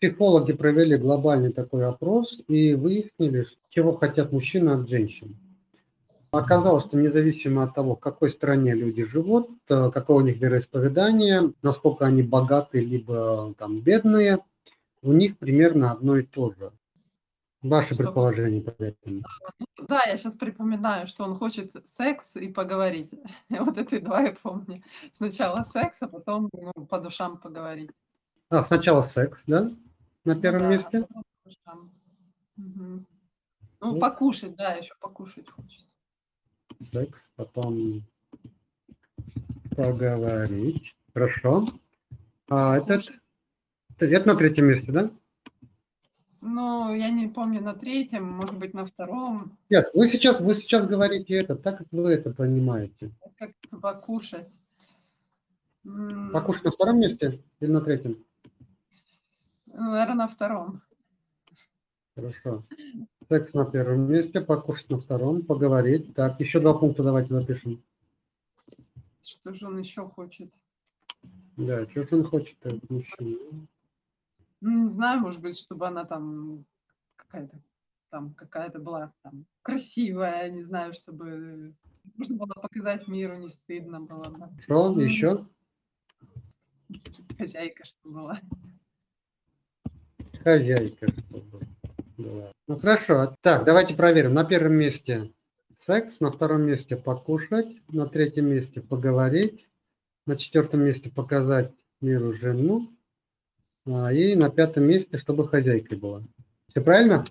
Психологи провели глобальный такой опрос и выяснили, чего хотят мужчины от женщин. Оказалось, что независимо от того, в какой стране люди живут, какое у них вероисповедание, насколько они богаты, либо там бедные, у них примерно одно и то же. Ваше предположение по этому? Да, я сейчас припоминаю, что он хочет секс и поговорить. Вот эти два я помню. Сначала секс, а потом по душам поговорить. А, сначала секс, да? На первом месте? А по душам. Угу. Ну, покушать, да, еще покушать хочет. Секс, потом поговорить. Хорошо. А этот на третьем месте, да? Ну, я не помню, на третьем, может быть, на втором. Нет, вы сейчас говорите это, так как вы это понимаете. Как покушать. Покушать на втором месте или на третьем? Наверное, на втором. Хорошо. Секс на первом месте, покушать на втором, поговорить. Так, еще два пункта давайте напишем. Что же он еще хочет? Да, что же он хочет, этот мужчина? Ну, не знаю, может быть, чтобы она там какая-то была там, красивая, не знаю, чтобы можно было показать миру, не стыдно было. Да. Что еще? Хозяйка, что была. Хозяйка, что была. Да. Ну, хорошо. Так, давайте проверим. На первом месте секс, на втором месте покушать, на третьем месте поговорить, на четвертом месте показать миру жену, и на пятом месте, чтобы хозяйкой была. Все правильно?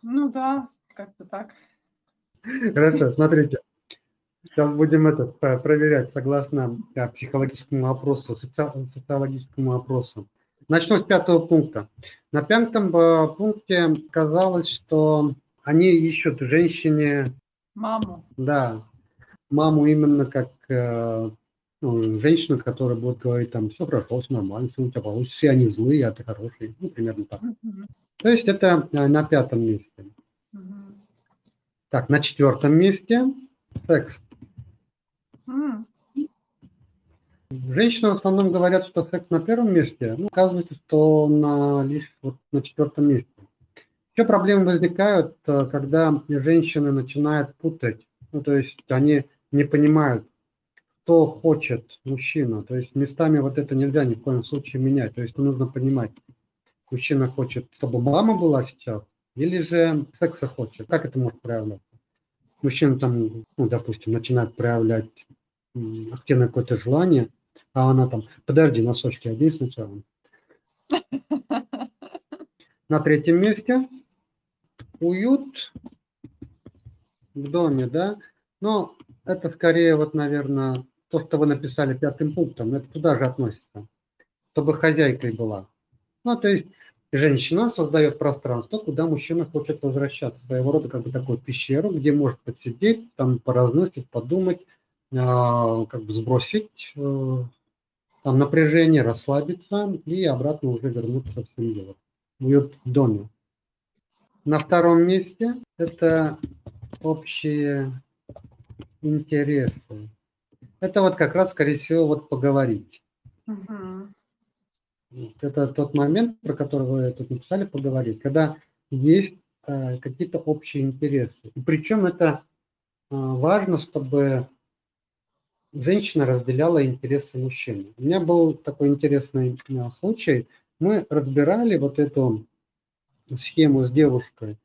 Ну да, как-то так. Хорошо, смотрите. Сейчас будем это проверять согласно психологическому опросу, социологическому опросу. Начну с пятого пункта. На пятом пункте казалось, что они ищут женщине... Маму. Да, маму именно как... женщина, которая будет говорить, там, все хорошо, все нормально, все у тебя получится, все они злые, а ты хороший. Ну, примерно так. Mm-hmm. То есть это на пятом месте. Mm-hmm. Так, на четвертом месте секс. Mm-hmm. Женщины в основном говорят, что секс на первом месте, но оказывается, что лишь на четвертом месте. Все проблемы возникают, когда женщины начинают путать, ну, то есть они не понимают, что хочет мужчина, то есть местами вот это нельзя ни в коем случае менять, то есть нужно понимать, мужчина хочет, чтобы мама была сейчас, или же секса хочет, как это может проявляться? Мужчина там, ну, допустим, начинает проявлять активное какое-то желание, а она там, подожди, носочки одень сначала. На третьем месте уют в доме, да, но это скорее вот, наверное, то, что вы написали пятым пунктом, это туда же относится, чтобы хозяйкой была. Ну, то есть женщина создает пространство, куда мужчина хочет возвращаться, своего рода как бы такую пещеру, где может посидеть, там поразносить, подумать, как бы сбросить там напряжение, расслабиться и обратно уже вернуться в семью, в доме. На втором месте это общие интересы. Это вот как раз, скорее всего, вот поговорить. Угу. Это тот момент, про который вы тут написали, поговорить, когда есть какие-то общие интересы. И причем это важно, чтобы женщина разделяла интересы мужчины. У меня был такой интересный случай. Мы разбирали вот эту схему с девушкой.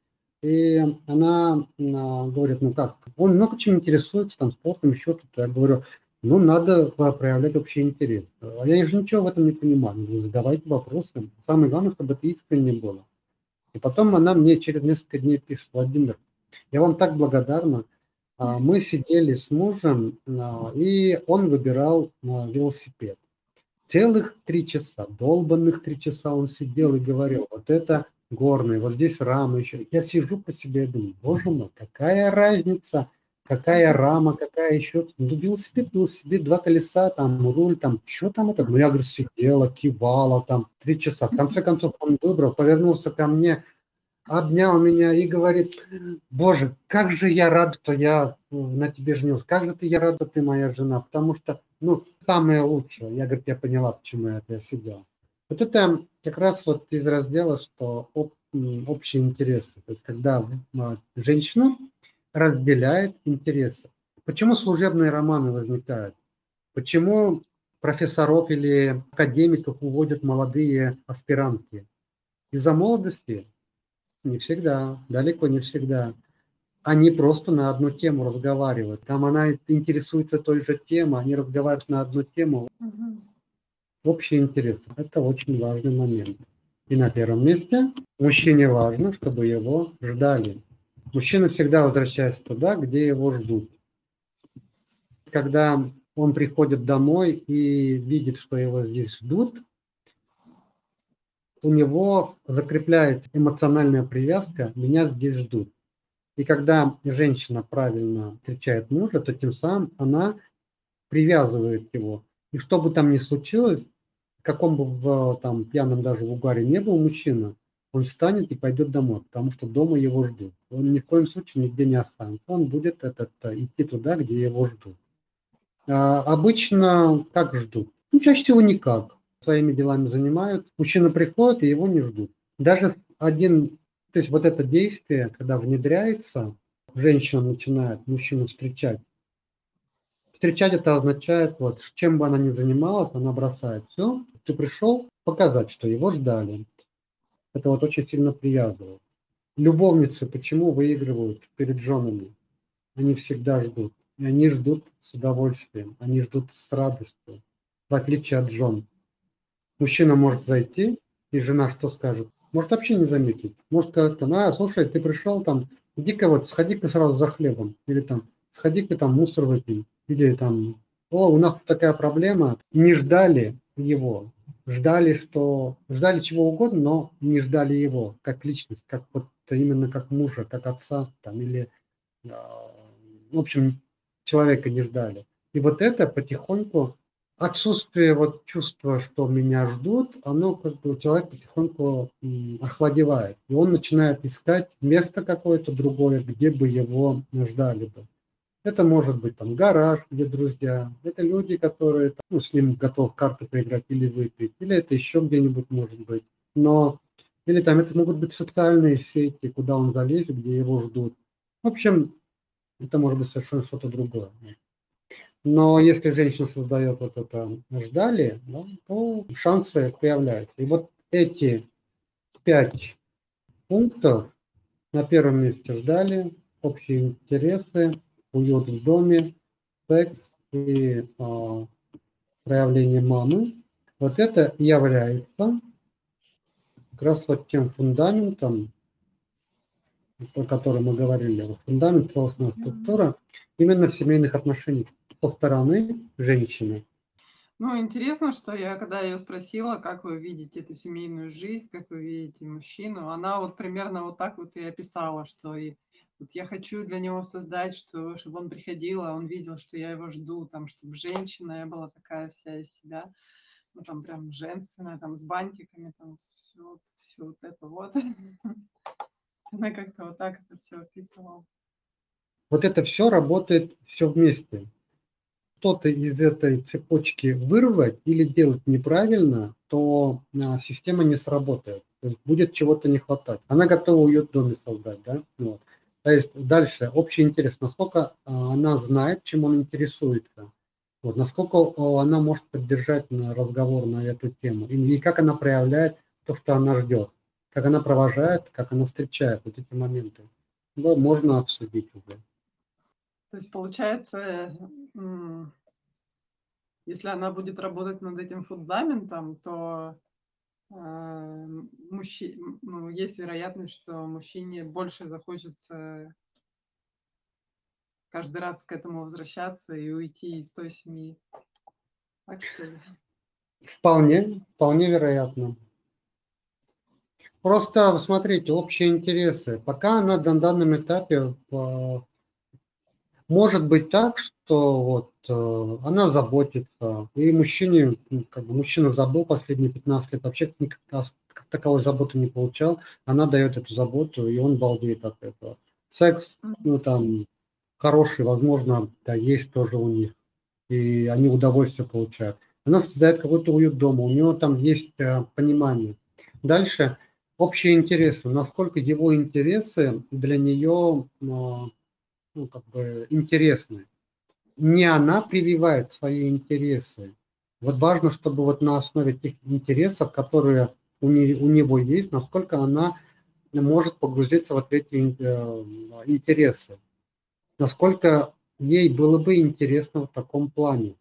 И она говорит, ну как, он много чем интересуется, там, спортом, еще что-то. Я говорю, ну надо проявлять общий интерес. А я же ничего в этом не понимаю. Говорю, задавайте вопросы. Самое главное, чтобы это искренне было. И потом она мне через несколько дней пишет: Владимир, я вам так благодарна. Мы сидели с мужем, и он выбирал велосипед. Целых 3 часа, долбанных 3 часа он сидел и говорил, вот это... горные, вот здесь рама еще. Я сижу по себе и думаю, боже мой, какая разница, какая рама, какая еще. Ну, велосипед, 2 колеса, там, руль, там, что там это? Ну, я, говорю, сидела, кивала, там, 3 часа. В конце концов, он выбрал, повернулся ко мне, обнял меня и говорит, боже, как же я рад, что я на тебе женился, как же я рада, что ты моя жена, потому что, ну, самое лучшее. Я, говорю, я поняла, почему я сидела. Вот это как раз вот из раздела, что общие интересы. То есть когда женщина разделяет интересы. Почему служебные романы возникают? Почему профессоров или академиков уводят молодые аспирантки? Из-за молодости? Не всегда, далеко не всегда. Они просто на одну тему разговаривают. Там она интересуется той же темой, они разговаривают на одну тему. Угу. Общий интерес – это очень важный момент. И на первом месте мужчине важно, чтобы его ждали. Мужчина всегда возвращается туда, где его ждут. Когда он приходит домой и видит, что его здесь ждут, у него закрепляется эмоциональная привязка «меня здесь ждут». И когда женщина правильно встречает мужа, то тем самым она привязывает его. И что бы там ни случилось, в каком бы там пьяном даже в угаре не был мужчина, он встанет и пойдет домой, потому что дома его ждут. Он ни в коем случае нигде не останется, он будет идти туда, где его ждут. Обычно как ждут? Ну, чаще всего никак. Своими делами занимаются. Мужчина приходит, и его не ждут. То есть вот это действие, когда внедряется, женщина начинает мужчину встречать. Встречать это означает, чем бы она ни занималась, она бросает все. Ты пришел показать, что его ждали. Это очень сильно привязывает. Любовницы почему выигрывают перед женами? Они всегда ждут. И они ждут с удовольствием, они ждут с радостью, в отличие от жен. Мужчина может зайти, и жена что скажет? Может вообще не заметить. Может сказать, слушай, ты пришел, иди-ка сходи-ка сразу за хлебом. Или сходи-ка мусор выкинь. Или у нас такая проблема. Не ждали его. Ждали чего угодно, но не ждали его как личность, как именно как мужа, как отца, человека не ждали. И это потихоньку. Отсутствие чувства, что меня ждут, оно человек потихоньку охладевает. И он начинает искать место какое-то другое, где бы его ждали бы. Это может быть гараж, где друзья, это люди, которые с ним готов карты поиграть или выпить, или это еще где-нибудь может быть. Или это могут быть социальные сети, куда он залезет, где его ждут. В общем, это может быть совершенно что-то другое. Но если женщина создает ждали, то шансы появляются. И эти 5 пунктов: на первом месте ждали, общие интересы, уют в доме, секс и проявление мамы. Это является как раз тем фундаментом, о котором мы говорили, фундамент, целостная структура именно семейных отношений. Со стороны женщины. Интересно, что я, когда ее спросила, как вы видите эту семейную жизнь, как вы видите мужчину, она примерно так и описала, что я хочу для него создать, чтобы он приходил, а он видел, что я его жду, чтобы женщина я была такая вся из себя, прям женственная, с бантиками, все это. Она как-то так это все описывала. Это все работает все вместе. Что-то из этой цепочки вырвать или делать неправильно, то система не сработает. То есть будет чего-то не хватать. Она готова уют в доме создать. Да? То есть дальше общий интерес. Насколько она знает, чем он интересуется. Насколько она может поддержать разговор на эту тему. И как она проявляет то, что она ждет. Как она провожает, как она встречает эти моменты. Можно обсудить уже. То есть, получается, если она будет работать над этим фундаментом, то есть вероятность, что мужчине больше захочется каждый раз к этому возвращаться и уйти из той семьи. Так что ли? Вполне вероятно. Просто смотрите, общие интересы. Пока она на данном этапе... Может быть так, что она заботится, и мужчина забыл последние 15 лет, вообще как таковой заботы не получал, она дает эту заботу, и он балдеет от этого. Секс, хороший, возможно, есть тоже у них, и они удовольствие получают. она создает какой-то уют дома, у нее там есть понимание. Дальше общие интересы, насколько его интересы для нее интересны. Не она прививает свои интересы. Вот важно, чтобы вот на основе тех интересов, которые у него есть, насколько она может погрузиться вот в эти интересы. Насколько ей было бы интересно в таком плане.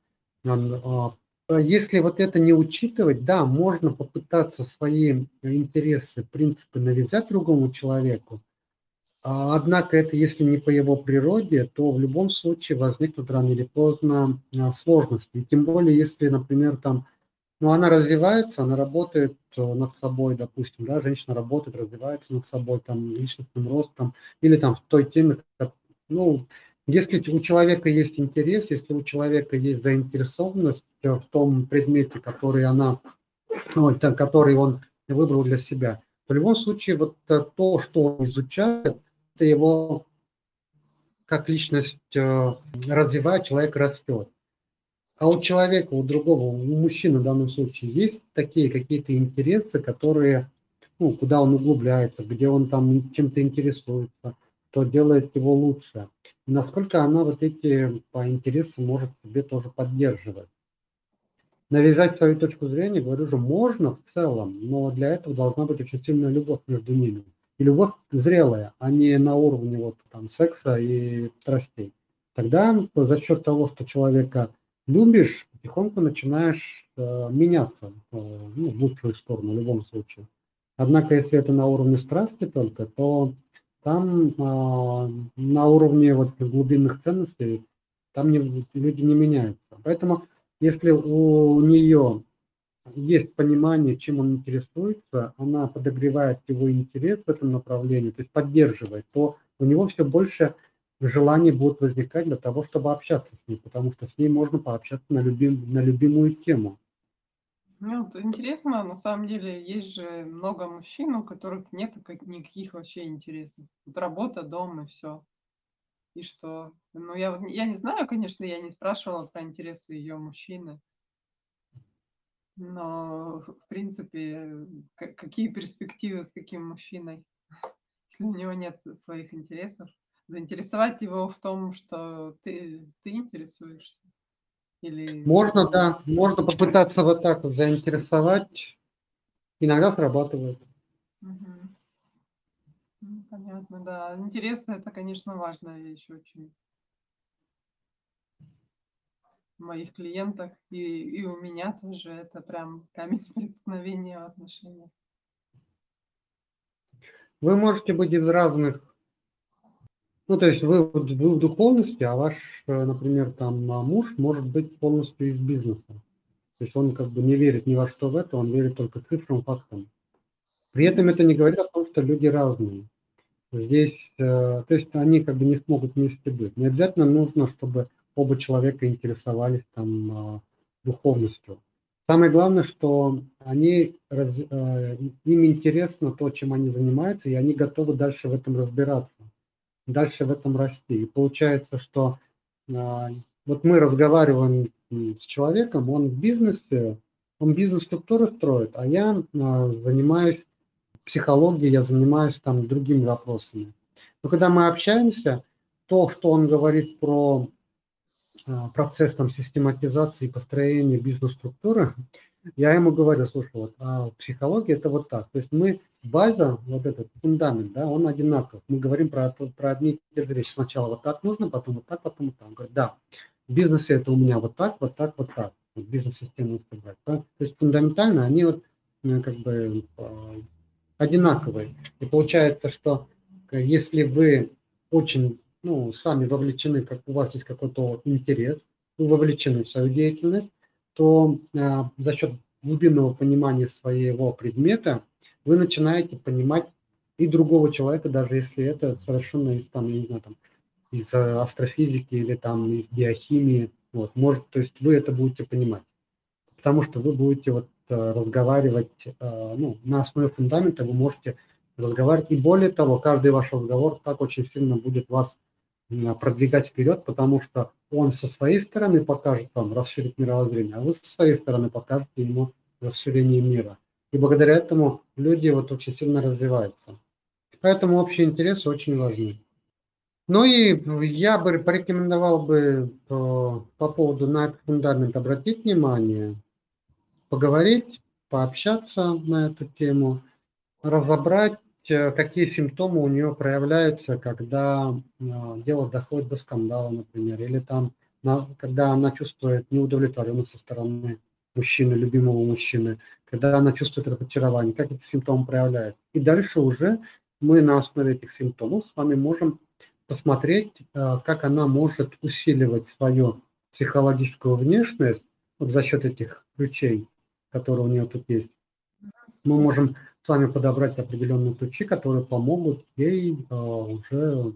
Если вот это не учитывать, да, можно попытаться свои интересы, принципы навязать другому человеку. Однако это, если не по его природе, то в любом случае возникнут рано или поздно сложности. И тем более, если, например, там, она развивается, она работает над собой, допустим, да, женщина работает, развивается над собой, там, личностным ростом, или там в той теме, если у человека есть интерес, если у человека есть заинтересованность в том предмете, который он выбрал для себя, то в любом случае вот то, что он изучает, это его как личность развивает, человек растет. А у человека, у другого, у мужчины в данном случае есть такие какие-то интересы, которые, куда он углубляется, где он там чем-то интересуется, то делает его лучше. И насколько она вот эти по интересам может себе тоже поддерживать. Навязать свою точку зрения, говорю же, можно в целом, но для этого должна быть очень сильная любовь между ними. И любовь зрелая, а не на уровне вот там секса и страстей. Тогда за счет того, что человека любишь, потихоньку начинаешь меняться в лучшую сторону в любом случае. Однако, если это на уровне страсти только, то там на уровне вот глубинных ценностей там люди не меняются. Поэтому если у нее есть понимание, чем он интересуется, она подогревает его интерес в этом направлении, то есть поддерживает, то у него все больше желаний будут возникать для того, чтобы общаться с ней, потому что с ней можно пообщаться на любимую тему. Вот интересно, на самом деле, есть же много мужчин, у которых нет никаких вообще интересов. Вот работа, дом и все. И что? Я не знаю, конечно, я не спрашивала про интересы ее мужчины. Но, в принципе, какие перспективы с таким мужчиной, если у него нет своих интересов? Заинтересовать его в том, что ты интересуешься? Или... Можно, да. Можно попытаться вот так вот заинтересовать. Иногда срабатывает. Угу. Ну, понятно, да. Интересно, это, конечно, важная вещь очень. В моих клиентах и у меня тоже это прям камень преткновения в отношениях. Вы можете быть из разных. То есть вы в духовности, а ваш, например, там муж может быть полностью из бизнеса. То есть он не верит ни во что в это, он верит только цифрам, фактам. При этом это не говорит о том, что люди разные. Здесь, то есть они не смогут вместе быть. Не обязательно нужно, чтобы оба человека интересовались там духовностью. Самое главное, что им интересно то, чем они занимаются, и они готовы дальше в этом разбираться. Дальше в этом расти. И получается, что вот мы разговариваем с человеком, он в бизнесе, он бизнес-структуру строит, а я занимаюсь психологией, я занимаюсь там другими вопросами. Но когда мы общаемся, то, что он говорит про процесс там систематизации и построения бизнес-структуры, я ему говорю, слушай, психология это вот так. То есть мы база, вот этот фундамент, да, он одинаков. Мы говорим про одни и те же вещи. Сначала вот так нужно, потом вот так, потом вот так. Он говорит, да, в бизнесе это у меня вот так, вот так, вот так. Вот бизнес-систему собрать. Да? То есть фундаментально они одинаковые. И получается, что если вы очень сами вовлечены, как у вас есть какой-то интерес, вы вовлечены в свою деятельность, то за счет глубинного понимания своего предмета вы начинаете понимать и другого человека, даже если это совершенно из астрофизики или там из биохимии. То есть вы это будете понимать, потому что вы будете разговаривать на основе фундамента, вы можете разговаривать. И более того, каждый ваш разговор так очень сильно будет вас продвигать вперед, потому что Он со своей стороны покажет вам расширить мировоззрение, а вы со своей стороны покажете ему расширение мира. И благодаря этому люди вот очень сильно развиваются. Поэтому общие интересы очень важны. Ну и я бы порекомендовал бы по поводу на этот фундамент обратить внимание, поговорить, пообщаться на эту тему, разобрать, какие симптомы у нее проявляются, когда дело доходит до скандала, например, или там, когда она чувствует неудовлетворенность со стороны мужчины, любимого мужчины, когда она чувствует разочарование, как эти симптомы проявляются. И дальше уже мы на основе этих симптомов с вами можем посмотреть, как она может усиливать свою психологическую внешность вот за счет этих ключей, которые у нее тут есть. Мы можем с вами подобрать определенные ключи, которые помогут ей уже